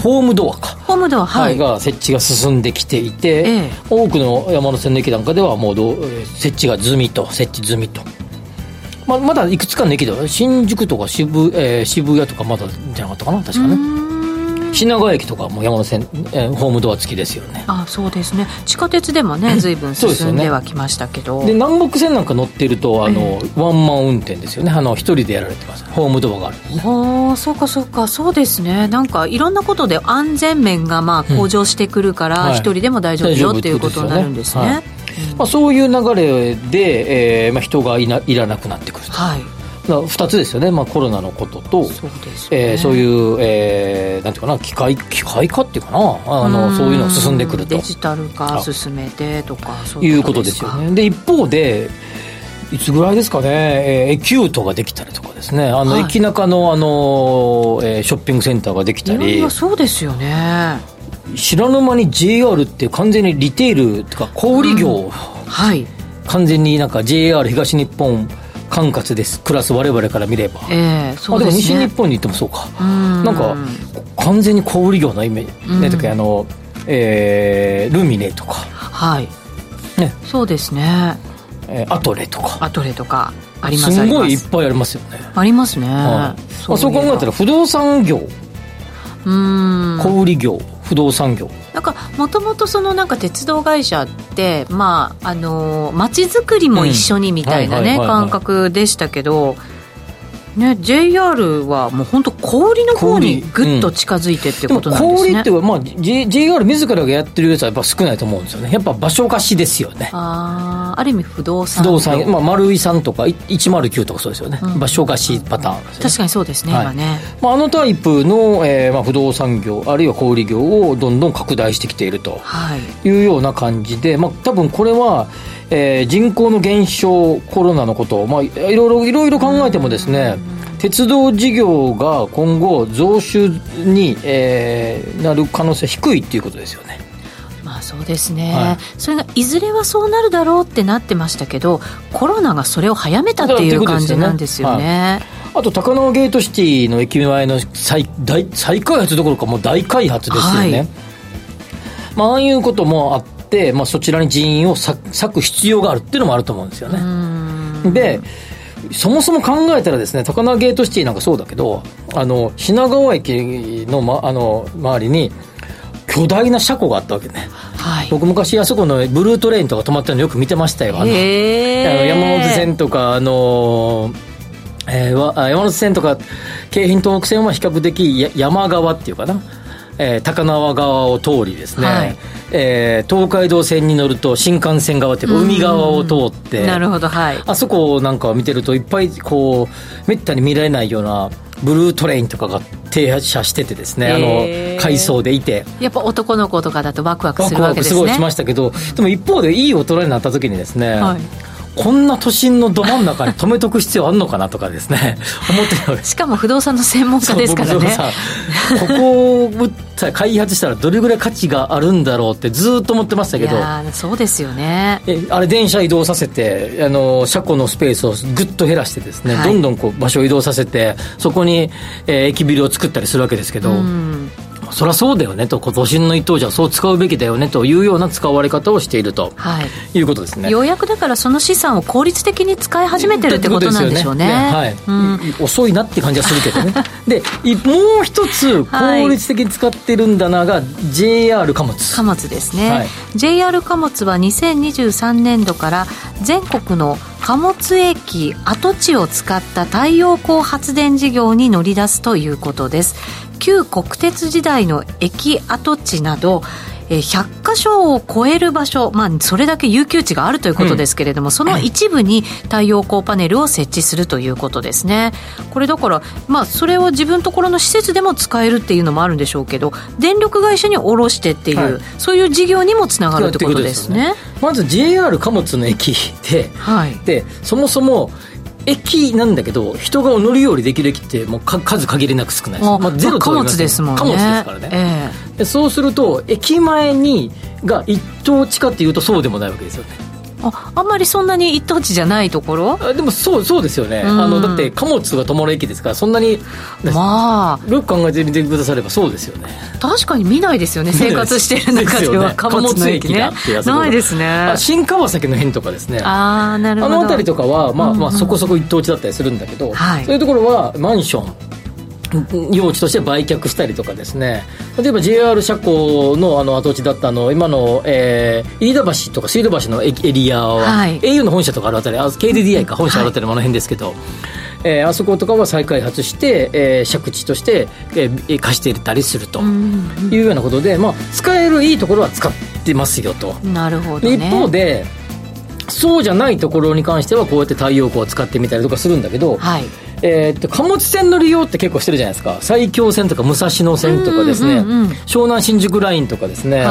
ホームドアかホームドア、はい、が設置が進んできていて、ええ、多くの山手線の駅なんかではもうど設置が済みと設置済みと、まあ、まだいくつかの駅では新宿とか 渋,、えー、渋谷とかまだじゃなかったかな確かね。品川駅とかも山手線、えー、ホームドア付きですよね。あ、そうですね。地下鉄でもね随分進んではきましたけど、で、ね、で南北線なんか乗ってるとあの、えー、ワンマン運転ですよね。あの一人でやられてます。ホームドアがある、ね、ああそうかそうかそうですね。なんかいろんなことで安全面がまあ向上してくるから、うん、一人でも大丈夫よ、はい、っていうことになるんですね、はい、うん、まあ、そういう流れで、えーまあ、人がいな、いらなくなってくると、はい、ふたつですよね、まあ、コロナのこととそうですね、えー、そういう、えー、なんていうかな機械、機械化っていうかなあのそういうのが進んでくるとデジタル化進めてとかそういうことですよね。で一方でいつぐらいですかね、えー、エキュートができたりとかですね、あの、はい、駅中の、あの、えー、ショッピングセンターができたり。いやそうですよね。知らぬ間に ジェイアール って完全にリテールとか小売業、うん、はい、完全になんか ジェイアール 東日本管轄ですクラス我々から見れば、えーそうですね、あでも西日本に行ってもそうか、うん、なんか完全に小売業のイメージ、うん、ね、とかあの、えー、ルミネとか、はい、ね、そうですね、えー、アトレとかアトレとかあります。すごいいっぱいありますよね。ありますね、はい、そういう、まあ、そう考えたら不動産業、うーん、小売業不動産業なんかもともとそのなんか鉄道会社ってまああの街づくりも一緒にみたいなね感覚でしたけどね、 ジェイアール はもう本当氷の方にぐっと近づいてってことなんですね、うん、でも氷っていうか、まあ J、ジェイアール 自らがやってるやつはやっぱ少ないと思うんですよね。やっぱ場所貸しですよね。 あ, ある意味不動産不動産、まあ、丸井さんとかいちまるきゅうとかそうですよね、うん、場所貸しパターン、ね、確かにそうですね、はい、今ね、まあ、あのタイプの、えーまあ、不動産業あるいは小売業をどんどん拡大してきているというような感じで、まあ、多分これはえー、人口の減少コロナのこと、まあ、いろいろいろいろ考えてもですね、鉄道事業が今後増収に、えー、なる可能性低いっていうことですよね。まあそうですね、はい、それがいずれはそうなるだろうってなってましたけどコロナがそれを早めたっていう感じなんですよね。あと高輪ゲートシティの駅前の 再, 大再開発どころかもう大開発ですよね、はい、まああいうこともあってで、まあ、そちらに人員を割く必要があるっていうのもあると思うんですよね。うんでそもそも考えたらですね、高輪ゲートシティなんかそうだけどあの品川駅 の,、ま、あの周りに巨大な車庫があったわけね、はい、僕昔あそこのブルートレインとか止まってるのよく見てましたよ。あのあの山手線とかあのーえー、山手線とか京浜東北線は比較的山側っていうかな、えー、高輪側を通りですね、はい、えー、東海道線に乗ると新幹線側っていうか海側を通って、なるほど、はい、あそこなんかを見てるといっぱいこうめったに見られないようなブルートレインとかが停車しててですね、えー、あの階層でいてやっぱ男の子とかだとワクワクするわけですね。ワクワクすごいしましたけど、でも一方でいい大人になった時にですね、はい、こんな都心のど真ん中に止めとく必要あるのかなとかですね思ってたわけです。しかも不動産の専門家ですからね。ここを開発したらどれぐらい価値があるんだろうってずっと思ってましたけど、いやそうですよね。えあれ電車移動させてあの車庫のスペースをぐっと減らしてですね、はい、どんどんこう場所を移動させてそこに、えー、駅ビルを作ったりするわけですけど、うん、と、そりゃそうだよねと、都心の一等じゃそう使うべきだよねというような使われ方をしていると、はい、いうことですね。ようやくだからその資産を効率的に使い始めてるってことなんでしょうね。はい、うん、遅いなって感じはするけどねでもう一つ効率的に使ってるんだなが、はい、ジェイアール 貨物貨物ですね、はい、ジェイアール 貨物はにせんにじゅうさんねんどから全国の貨物駅跡地を使った太陽光発電事業に乗り出すということです。旧国鉄時代の駅跡地などひゃっかしょを超える場所、まあ、それだけ有給地があるということですけれども、うん、その一部に太陽光パネルを設置するということですね。これだから、まあ、それを自分のところの施設でも使えるっていうのもあるんでしょうけど、電力会社に卸してっていう、はい、そういう事業にもつながるということですね。まず ジェイアール 貨物の駅 で,、はい、でそもそも駅なんだけど人が乗り降りできる駅ってもう数限りなく少ないです。まあ、ゼロとは言いません。貨物ですもんね。貨物ですからね、えー、でそうすると駅前にが一等地かっていうとそうでもないわけですよね。あ, あんまりそんなに一等地じゃないところ？あでもそう、そうですよね、うん、あのだって貨物が止まる駅ですからそんなに、まあ、よく考えてみてくださればそうですよね。確かに見ないですよね、生活してる中では貨物の駅ね、貨物駅がってないですね。あ新川崎の辺とかですね、あなるほど、あの辺りとかは、まあまあ、そこそこ一等地だったりするんだけど、うんうん、そういうところはマンション用地として売却したりとかですね、例えば ジェイアール 車庫 の, あの跡地だったあの今の、えー、飯田橋とか水戸橋の エ, エリアは、はい、au の本社とかあるあたり、 ケーディーディーアイ か本社あるあたりもあの辺ですけど、はい、えー、あそことかは再開発して、えー、借地として、えー、貸していたりするというようなことで、まあ、使えるいいところは使ってますよと。なるほどね。一方でそうじゃないところに関してはこうやって太陽光を使ってみたりとかするんだけど、はい、えー、っと貨物線の利用って結構してるじゃないですか。埼京線とか武蔵野線とかですね、うんうんうん、湘南新宿ラインとかですね、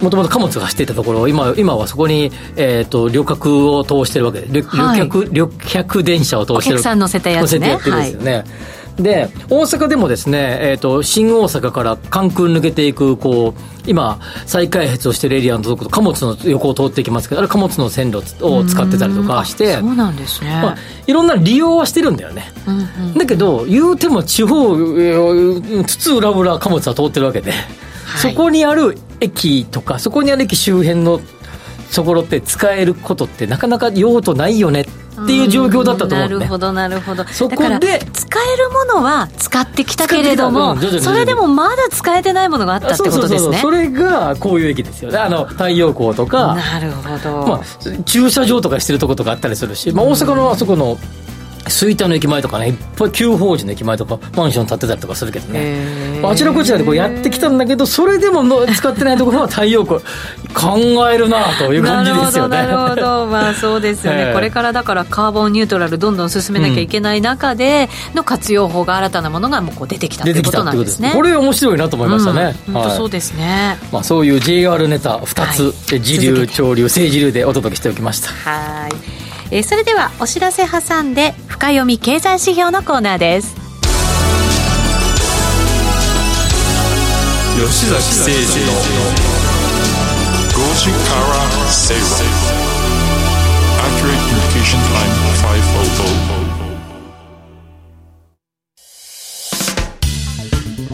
もともと貨物が走っていたところを 今, 今はそこに、えー、っと旅客を通してるわけで、旅、はい、旅客、旅客電車を通してる、お客さん乗せたやつね、乗せてやってるんですよね、はい。で大阪でもですね、えー、っと新大阪から関空抜けていくこう今再開発をしているエリアのところ貨物の横を通っていきますけど、あれ貨物の線路を使ってたりとかして、そうなんですね、まあ、いろんな利用はしてるんだよね、うんうんうん、だけど言うても地方つつ裏裏貨物は通ってるわけで、はい、そこにある駅とかそこにある駅周辺のところって使えることってなかなか用途ないよねっていう状況だったと思うね。なるほどなるほど。そこで使えるものは使ってきたけれども、それでもまだ使えてないものがあったってことですね。そうそうそう、それがこういう駅ですよね。あの太陽光とか、なるほど、まあ、駐車場とかしてるところとかあったりするし、まあ、大阪のあそこの吹田の駅前とかね、いっぱい旧法寺の駅前とかマンション建ってたりとかするけどね、あちらこちらでこうやってきたんだけど、それでもの使ってないところは太陽光考えるなという感じですよね。なるほどなるほど、まあ、そうですよね、えー、これからだからカーボンニュートラルどんどん進めなきゃいけない中での活用法が、新たなものがもうこう出てきたということなんですね。出てきたってことです。これ面白いなと思いましたね、うん、本当そうですね、はい、まあ、そういう ジェイアール ネタふたつ、時、はい、流潮流政治流でお届けしておきました。はい、えー、それではお知らせ挟んで深読み経済指標のコーナーです。吉崎誠二のごじから正論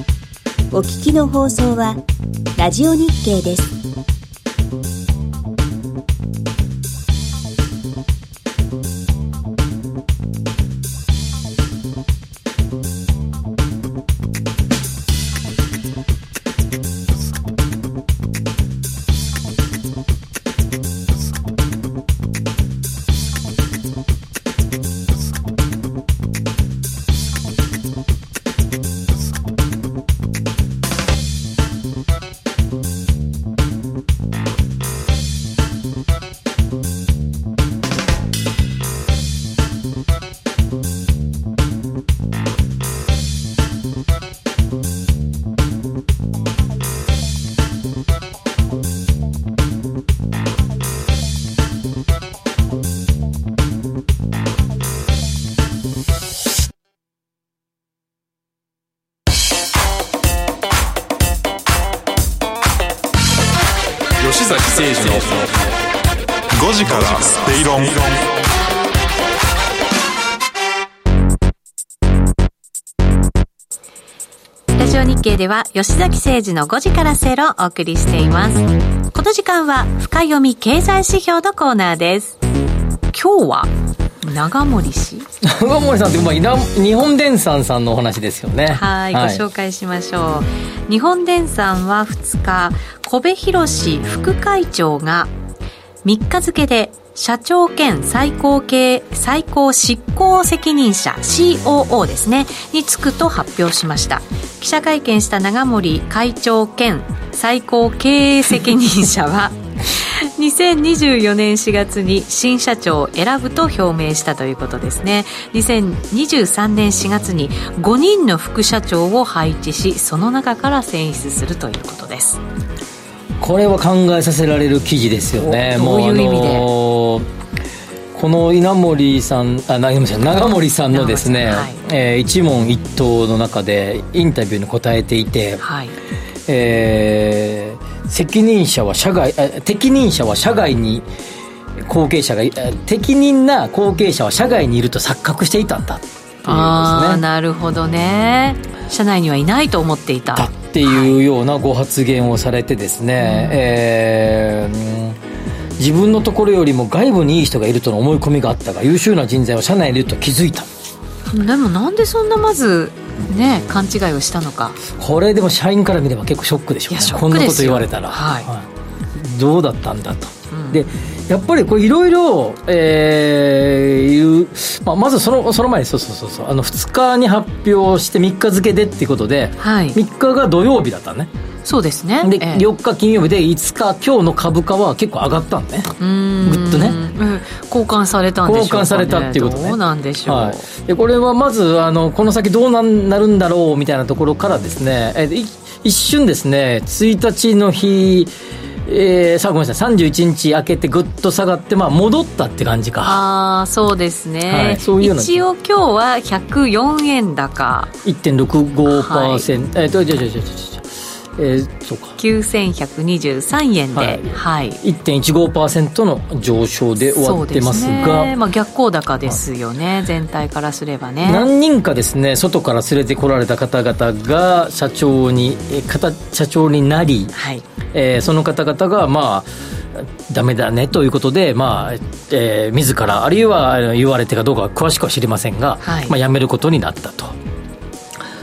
Accurate Communication Line ごひゃく。お聞きの放送はラジオ日経です。ラジオ日経では吉崎誠二のごじから正論をお送りしています。この時間は深読み経済指標のコーナーです。今日は長森氏長森さんって、まあ、日本電産さんのお話ですよね。はい、はい、ご紹介しましょう。日本電産はふつか、小部博副会長がみっか付で社長兼最高経最高執行責任者 シーオーオー ですねに就くと発表しました。記者会見した長森会長兼最高経営責任者はにせんにじゅうよねんしがつに新社長を選ぶと表明したということですね。にせんにじゅうさんねんしがつにごにんの副社長を配置し、その中から選出するということです。これは考えさせられる記事ですよね。どういう意味で、もうあのー、この稲森さんあ長森さんのですね、はい、えー、一問一答の中でインタビューに答えていて、はい、えー、責任者は社外適任者は社外に後継者が適任な後継者は社外にいると錯覚していたんだっていうですね。あ、なるほどね。社内にはいないと思っていたっていうようなご発言をされてですね、はい、えー、自分のところよりも外部にいい人がいるとの思い込みがあったが、優秀な人材は社内にいると気づいた。でもなんでそんなまずね、勘違いをしたのか。これでも社員から見れば結構ショックでしょうね。こんなこと言われたら、はいはい、どうだったんだと、うん、でやっぱりこういろいろ、えーまあ、まずその、その前にそうそうそうそうあのふつかに発表してみっか付けでっていうことで、はい、みっかが土曜日だったね。そうですね。で、ええ、よっか金曜日でいつか今日の株価は結構上がったんね。うんぐっとね、うん、交換されたんでしょうかね。交換されたっていうことね。どうなんでしょう、はい、でこれはまずあのこの先どう な, なるんだろうみたいなところからですね、え一瞬ですねついたちの日、えー、さあごめんなさいさんじゅういちにち明けてぐっと下がって、まあ、戻ったって感じか。あ、そうですね、はい、そういうの一応今日はひゃくよえんだか いってんろくごパーセント、はい、えっとじゃあじゃあじゃあじゃあえー、そうかきゅうせんひゃくにじゅうさんえんで、はいはい、いってんいちごパーセント の上昇で終わってますが、そうですね、まあ、逆行高ですよね、はい、全体からすればね。何人かですね外から連れてこられた方々が社長に、社長になり、はい、えー、その方々がまあダメだねということで、まあ、えー、自らあるいは言われてかどうか詳しくは知りませんが、はい、まあ、辞めることになったと。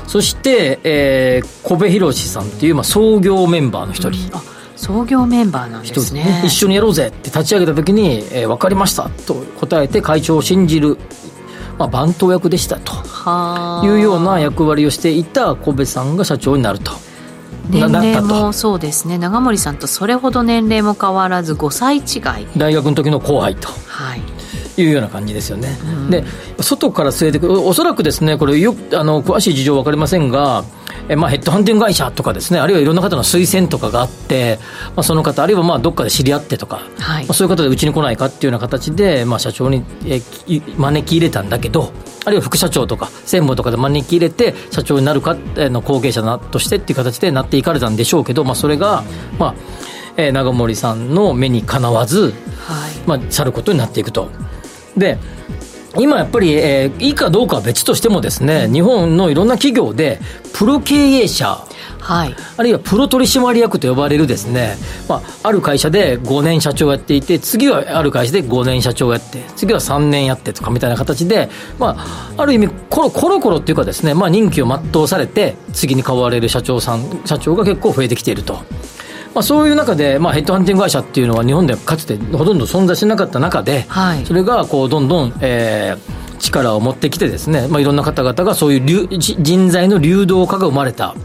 そして、えー、小部博さんっていう、まあ、創業メンバーの一人、うん、あ、創業メンバーなんですね。一緒にやろうぜって立ち上げた時に、えー、分かりましたと答えて会長を信じる、まあ、番頭役でしたというような役割をしていた小部さんが社長になると。年齢もそうですね、長森さんとそれほど年齢も変わらずごさい違い、大学の時の後輩と、はい、いうような感じですよね、うん、で外から据えてくる、おそらくですねこれよあの詳しい事情は分かりませんが、え、まあ、ヘッドハンティング会社とかですね、あるいはいろんな方の推薦とかがあって、まあ、その方あるいはまあどっかで知り合ってとか、はい、まあ、そういう方でうちに来ないかっていうような形で、まあ、社長にえ招き入れたんだけど、あるいは副社長とか専務とかで招き入れて社長になるかの後継者としてっていう形でなっていかれたんでしょうけど、まあ、それが、まあ、えー、長森さんの目にかなわず、はい、まあ、去ることになっていくと。で今やっぱり、えー、いいかどうかは別としてもですね、日本のいろんな企業でプロ経営者、はい、あるいはプロ取締役と呼ばれるですね、まあ、ある会社でごねん社長をやっていて、次はある会社でごねん社長をやって、次はさんねんやってとかみたいな形で、まあ、ある意味コロコロコロっていうかですね、まあ、任期を全うされて次に変われる社長さん社長が結構増えてきていると。まあ、そういう中で、まあ、ヘッドハンティング会社っていうのは日本ではかつてほとんど存在しなかった中で、はい、それがこうどんどん、えー、力を持ってきてですね、まあ、いろんな方々がそういう人材の流動化が生まれた。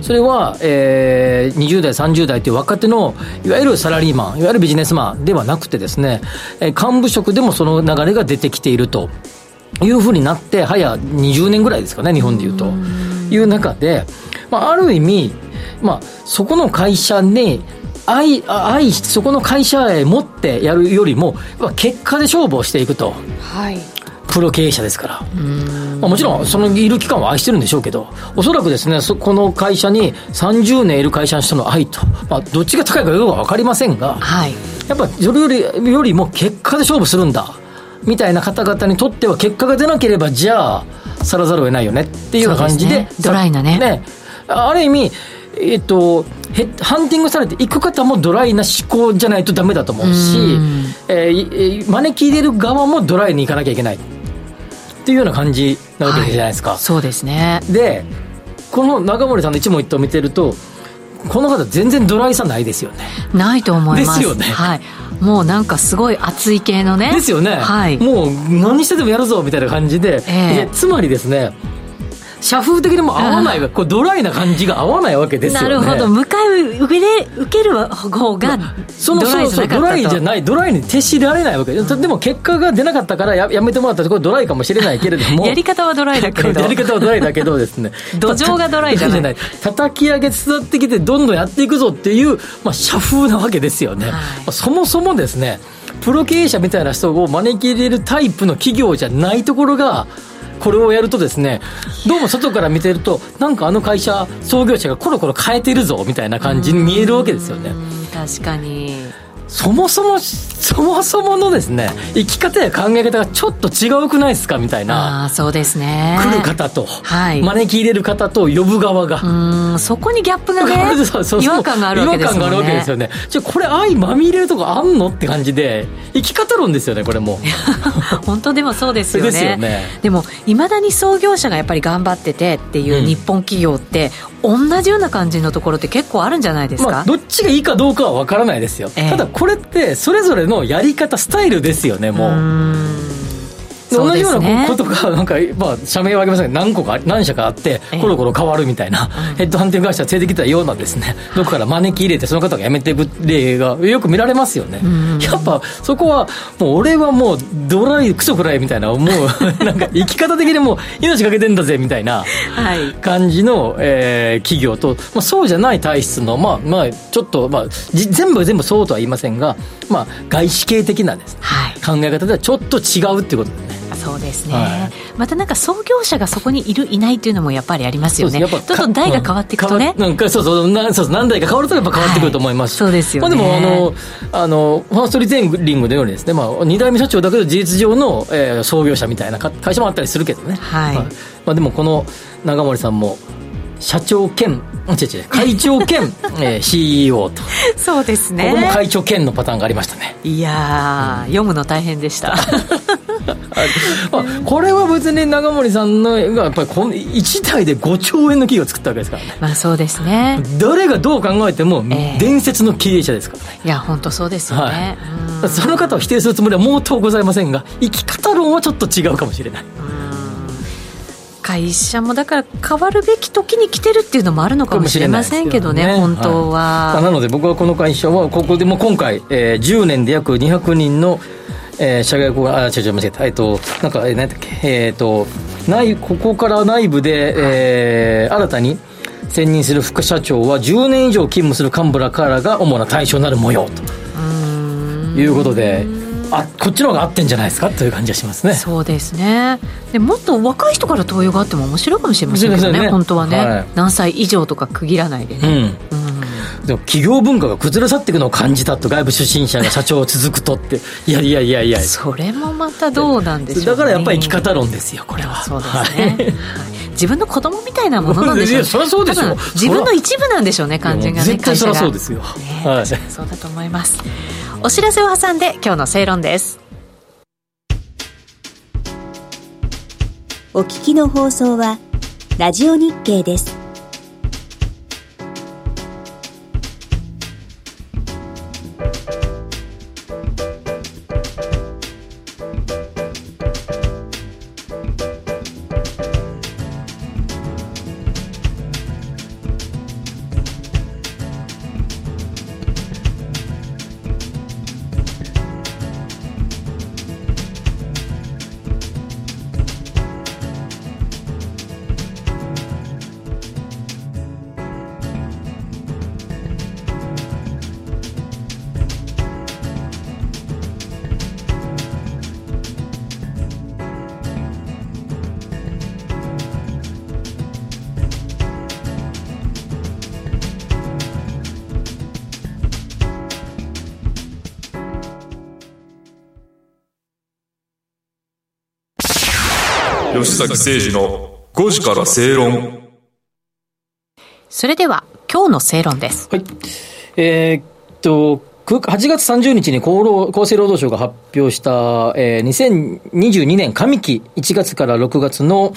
それは、えー、にじゅう代さんじゅう代という若手のいわゆるサラリーマン、いわゆるビジネスマンではなくてですね、幹部職でもその流れが出てきているというふうになって、早にじゅうねんぐらいですかね、日本でいうという中で、まあ、ある意味、まあ、そこの会社に愛、愛、そこの会社へ持ってやるよりも、結果で勝負をしていくと、はい、プロ経営者ですから、うーん、まあ、もちろんそのいる期間は愛してるんでしょうけど、おそらくですね、そこの会社にさんじゅうねんいる会社の人の愛と、まあ、どっちが高いかよくは分かりませんが、はい、やっぱそれより、よりも結果で勝負するんだみたいな方々にとっては、結果が出なければじゃあ去らざるを得ないよねっていうような感じで、そうですね、ドライなね、ね、ある意味、えっと、ハンティングされていく方もドライな思考じゃないとダメだと思うし、うん、えー、招き入れる側もドライにいかなきゃいけないっていうような感じなわけじゃないですか、はい、そうですね。でこの中森さんの一問一答を見てると、この方全然ドライさないですよね。ないと思います。ですよね、はい、もうなんかすごい熱い系のね。ですよね、はい、もう何してでもやるぞみたいな感じで、えー、つまりですね、社風的にも合わない、こうドライな感じが合わないわけですよね。なるほど、向かい受ける方がそのドライじゃなかったと。そうそうそう、ドライじゃない、ドライに徹しられないわけで、うん、でも結果が出なかったから や, やめてもらったところドライかもしれないけれどもやり方はドライだけどやり方はドライだけどですね土壌がドライじゃない叩き上げ伝わってきてどんどんやっていくぞっていう、まあ、社風なわけですよね、はい、まあ、そもそもですね、プロ経営者みたいな人を招き入れるタイプの企業じゃないところがこれをやるとですね、どうも外から見てるとなんかあの会社創業者がコロコロ変えてるぞみたいな感じに見えるわけですよね。確かに、そもそもそもそものですね、生き方や考え方がちょっと違うくないですかみたいな。あ、そうですね、来る方と、はい、招き入れる方と呼ぶ側が、うーん、そこにギャップがねそうそうそう、違和感があるわけですよね。違和感があるわけですよね。じゃこれ愛まみれるとこあんのって感じで、生き方論ですよねこれも本当でもそうですよね。ですよね。でもいまだに創業者がやっぱり頑張っててっていう日本企業って、うん、同じような感じのところって結構あるんじゃないですか、まあ、どっちがいいかどうかは分からないですよ、ええ、ただこれってそれぞれのやり方スタイルですよね。もう、 うーん、同じようなことがなんか、まあ、社名はあげませんけど何個か何社かあってコロコロ変わるみたいな、ええ、ヘッドハンティング会社が連れてきたようなですね、どこから招き入れてその方が辞めていく例がよく見られますよね。やっぱそこはもう俺はもうドライクソくらいみたいな、もうなんか生き方的にもう命かけてんだぜみたいな感じの、えー、企業と、まあ、そうじゃない体質の、まあまあ、ちょっと、まあ、全部全部そうとは言いませんが、まあ、外資系的なですね、はい、考え方ではちょっと違うっていうことですね。そうですね、はい、またなんか創業者がそこにいるいないというのもやっぱりありますよね。そうです。どんどん代が変わっていくとね、なんかそうそう、なそうそう、何代か変わるとやっぱ変わってくると思います、はい、そうですよね、まあ、でもあのあのファーストリテイリングのようにですね、まあ、に代目社長だけど事実上の、えー、創業者みたいな会社もあったりするけどね、はい、はい、まあ、でもこの永森さんも社長兼違う違う会長兼、えー、シーイーオー と。そうですね、ここも会長兼のパターンがありましたね。いや、うん、読むの大変でしたまあ、これは別に永森さんのがやっぱりこのいち台でごちょうえんの企業を作ったわけですからね。まあそうですね、誰がどう考えても伝説の経営者ですからね、えー、いや本当そうですよね、はい、その方を否定するつもりは毛頭ございませんが、生き方論はちょっと違うかもしれない。会社もだから変わるべき時に来てるっていうのもあるのかもしれませんけど ね, けどね本当は、はい、なので僕はこの会社はここでも今回、えー、じゅうねんで約にひゃくにんのえー、社外公あ違う違う間違えた、えっとなんか何だっけ、えっと内ここから内部で、えー、新たに選任する副社長はじゅうねん以上勤務する幹部らからが主な対象になる模様ということで、あこっちの方が合ってんじゃないですかという感じがしますね。そうですね。でもっと若い人から登用があっても面白いかもしれませんけど ね, ね本当はね、はい、何歳以上とか区切らないでね、うんうん、企業文化が崩れ去っていくのを感じたと、外部出身者が社長を続くとっていやいやいやいや、それもまたどうなんでしょうね。だからやっぱり生き方論ですよこれは。そうですね、はい、自分の子供みたいなものなんでしょうね。そりゃそうでしょう、自分の一部なんでしょうね感じがね。絶対そりゃそうですよ、ね、はい、そうだと思います。お知らせを挟んで今日の正論です。お聞きの放送はラジオ日経です。吉崎誠二のごじから正論。それでは今日の正論です。はい、えー、っとはちがつさんじゅうにちに厚生労働省が発表した、えー、にせんにじゅうにねん上期いちがつからろくがつの、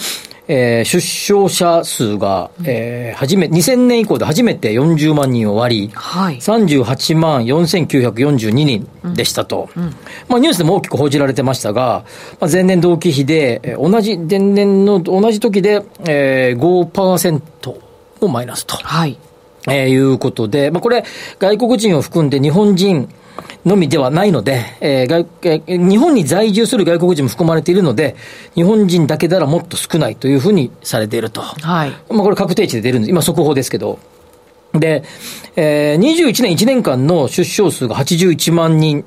えー、出生者数が、うんえー、初めにせんねん以降で初めてよんじゅうまんにんを割り、はい、さんじゅうはちまんよんせんきゅうひゃくよんじゅうににんでしたと、うんうんまあ、ニュースでも大きく報じられてましたが、まあ、前年同期比で同じ前年の同じ時で、えー、ごパーセント をマイナスと、はいえー、いうことで、まあ、これ外国人を含んで日本人のみではないので、えー外えー、日本に在住する外国人も含まれているので、日本人だけならもっと少ないというふうにされていると、はいまあ、これ確定値で出るんです。今速報ですけど、で、えー、にじゅういちねんいちねんかんの出生数がはちじゅういちまんにん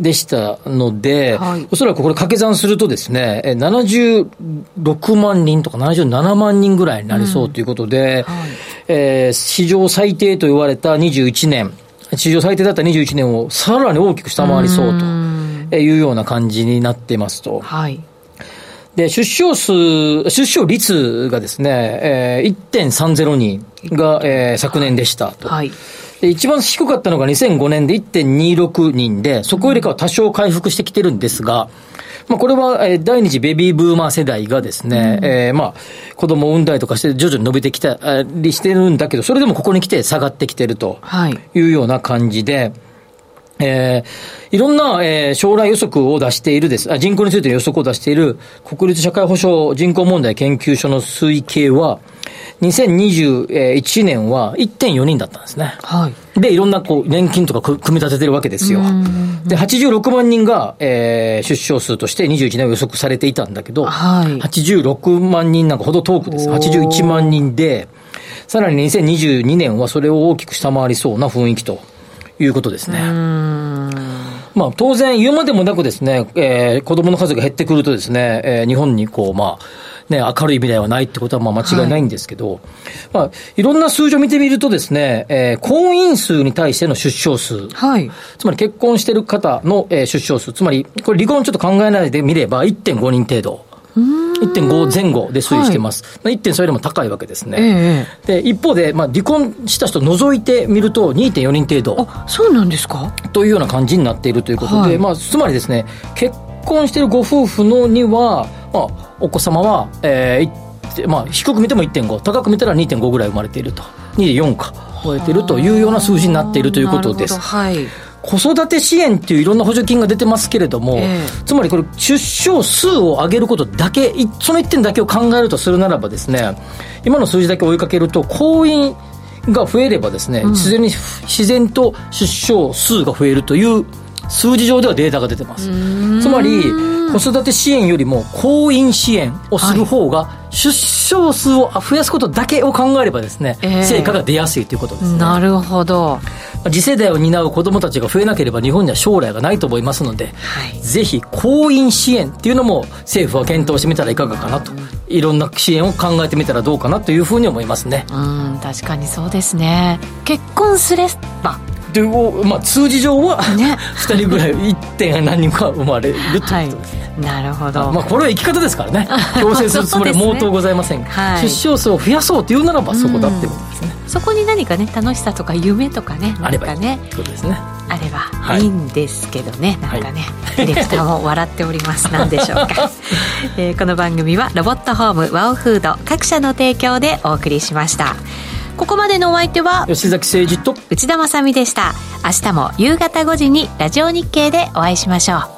でしたので、うんはい、おそらくこれ掛け算するとですね、ななじゅうろくまんにんとかななじゅうななまんにんぐらいになりそうということで、うんはいえー、史上最低と言われたにじゅういちねん、史上最低だったにじゅういちねんをさらに大きく下回りそうというような感じになっていますと。はい、で出生数、出生率がですね、えー、いってんさんぜろにんが、えー、昨年でしたと、はいはいで。一番低かったのがにせんごねんで いってんにろくにんで、そこよりかは多少回復してきてるんですが、まあ、これは、えー、第二次ベビーブーマー世代がですね、うんえー、まあ、子供を産んだりとかして徐々に伸びてきたりしてるんだけど、それでもここに来て下がってきてるというような感じで、はい、えー、いろんな、えー、将来予測を出しているです、あ、人口についての予測を出している国立社会保障人口問題研究所の推計は、にせんにじゅういちねんは いってんよにんだったんですね。はい、でいろんなこう年金とか組み立ててるわけですよ。ではちじゅうろくまんにんが、えー、出生数としてにじゅういちねんを予測されていたんだけど、はい、はちじゅうろくまんにんなんかほど遠くです。はちじゅういちまんにんで、さらににせんにじゅうにねんはそれを大きく下回りそうな雰囲気ということですね。うーん、まあ、当然言うまでもなくですね、えー、子供の数が減ってくるとですね、えー、日本にこうまあね、明るい未来はないってことはまあ間違いないんですけど、はいまあ、いろんな数字を見てみるとですね、えー、婚姻数に対しての出生数、はい、つまり結婚してる方の、えー、出生数、つまりこれ離婚ちょっと考えないでみれば いってんごにん程度、いってんごぜん後で推移してます、はい、いってんさんよりも高いわけですね、えー、で一方で、まあ、離婚した人除いてみると にてんよにん程度。あ、そうなんですか。というような感じになっているということで、はいまあ、つまりですね、結婚しているご夫婦のには、まあ、お子様は、えーまあ、低く見ても いってんご、高く見たら にてんご ぐらい生まれていると、 にてんよん か超えているというような数字になっているということです。はい、子育て支援といういろんな補助金が出てますけれども、えー、つまりこれ出生数を上げることだけ、そのいってんだけを考えるとするならばですね、今の数字だけ追いかけると婚姻が増えればですね、うん、自然に自然と出生数が増えるという数字上ではデータが出てます。つまり子育て支援よりも婚姻支援をする方が出生数を増やすことだけを考えればですね、はい、成果が出やすいということですね。なるほど。次世代を担う子どもたちが増えなければ日本には将来がないと思いますので、はい、ぜひ婚姻支援っていうのも政府は検討してみたらいかがかなと、いろんな支援を考えてみたらどうかなというふうに思いますね。うん、確かにそうですね。結婚すればまあ、数字上は、ね、ふたりぐらい いってん 何人か生まれるということですね。はい、なるほど。まあ、これは生き方ですからね、強制するつもりは毛頭ございませんが、ねはい、出生数を増やそうというならばそこだってことですね。そこに何かね、楽しさとか夢とかね、あればいいってことですね。あれば、はい、いいんですけどね、なんかね、ディレクターも笑っております。なんでしょうか。えー、この番組はロボットホーム、ワオフード各社の提供でお送りしました。ここまでのお相手は吉崎誠二と内田まさみでした。明日も夕方ごじにラジオ日経でお会いしましょう。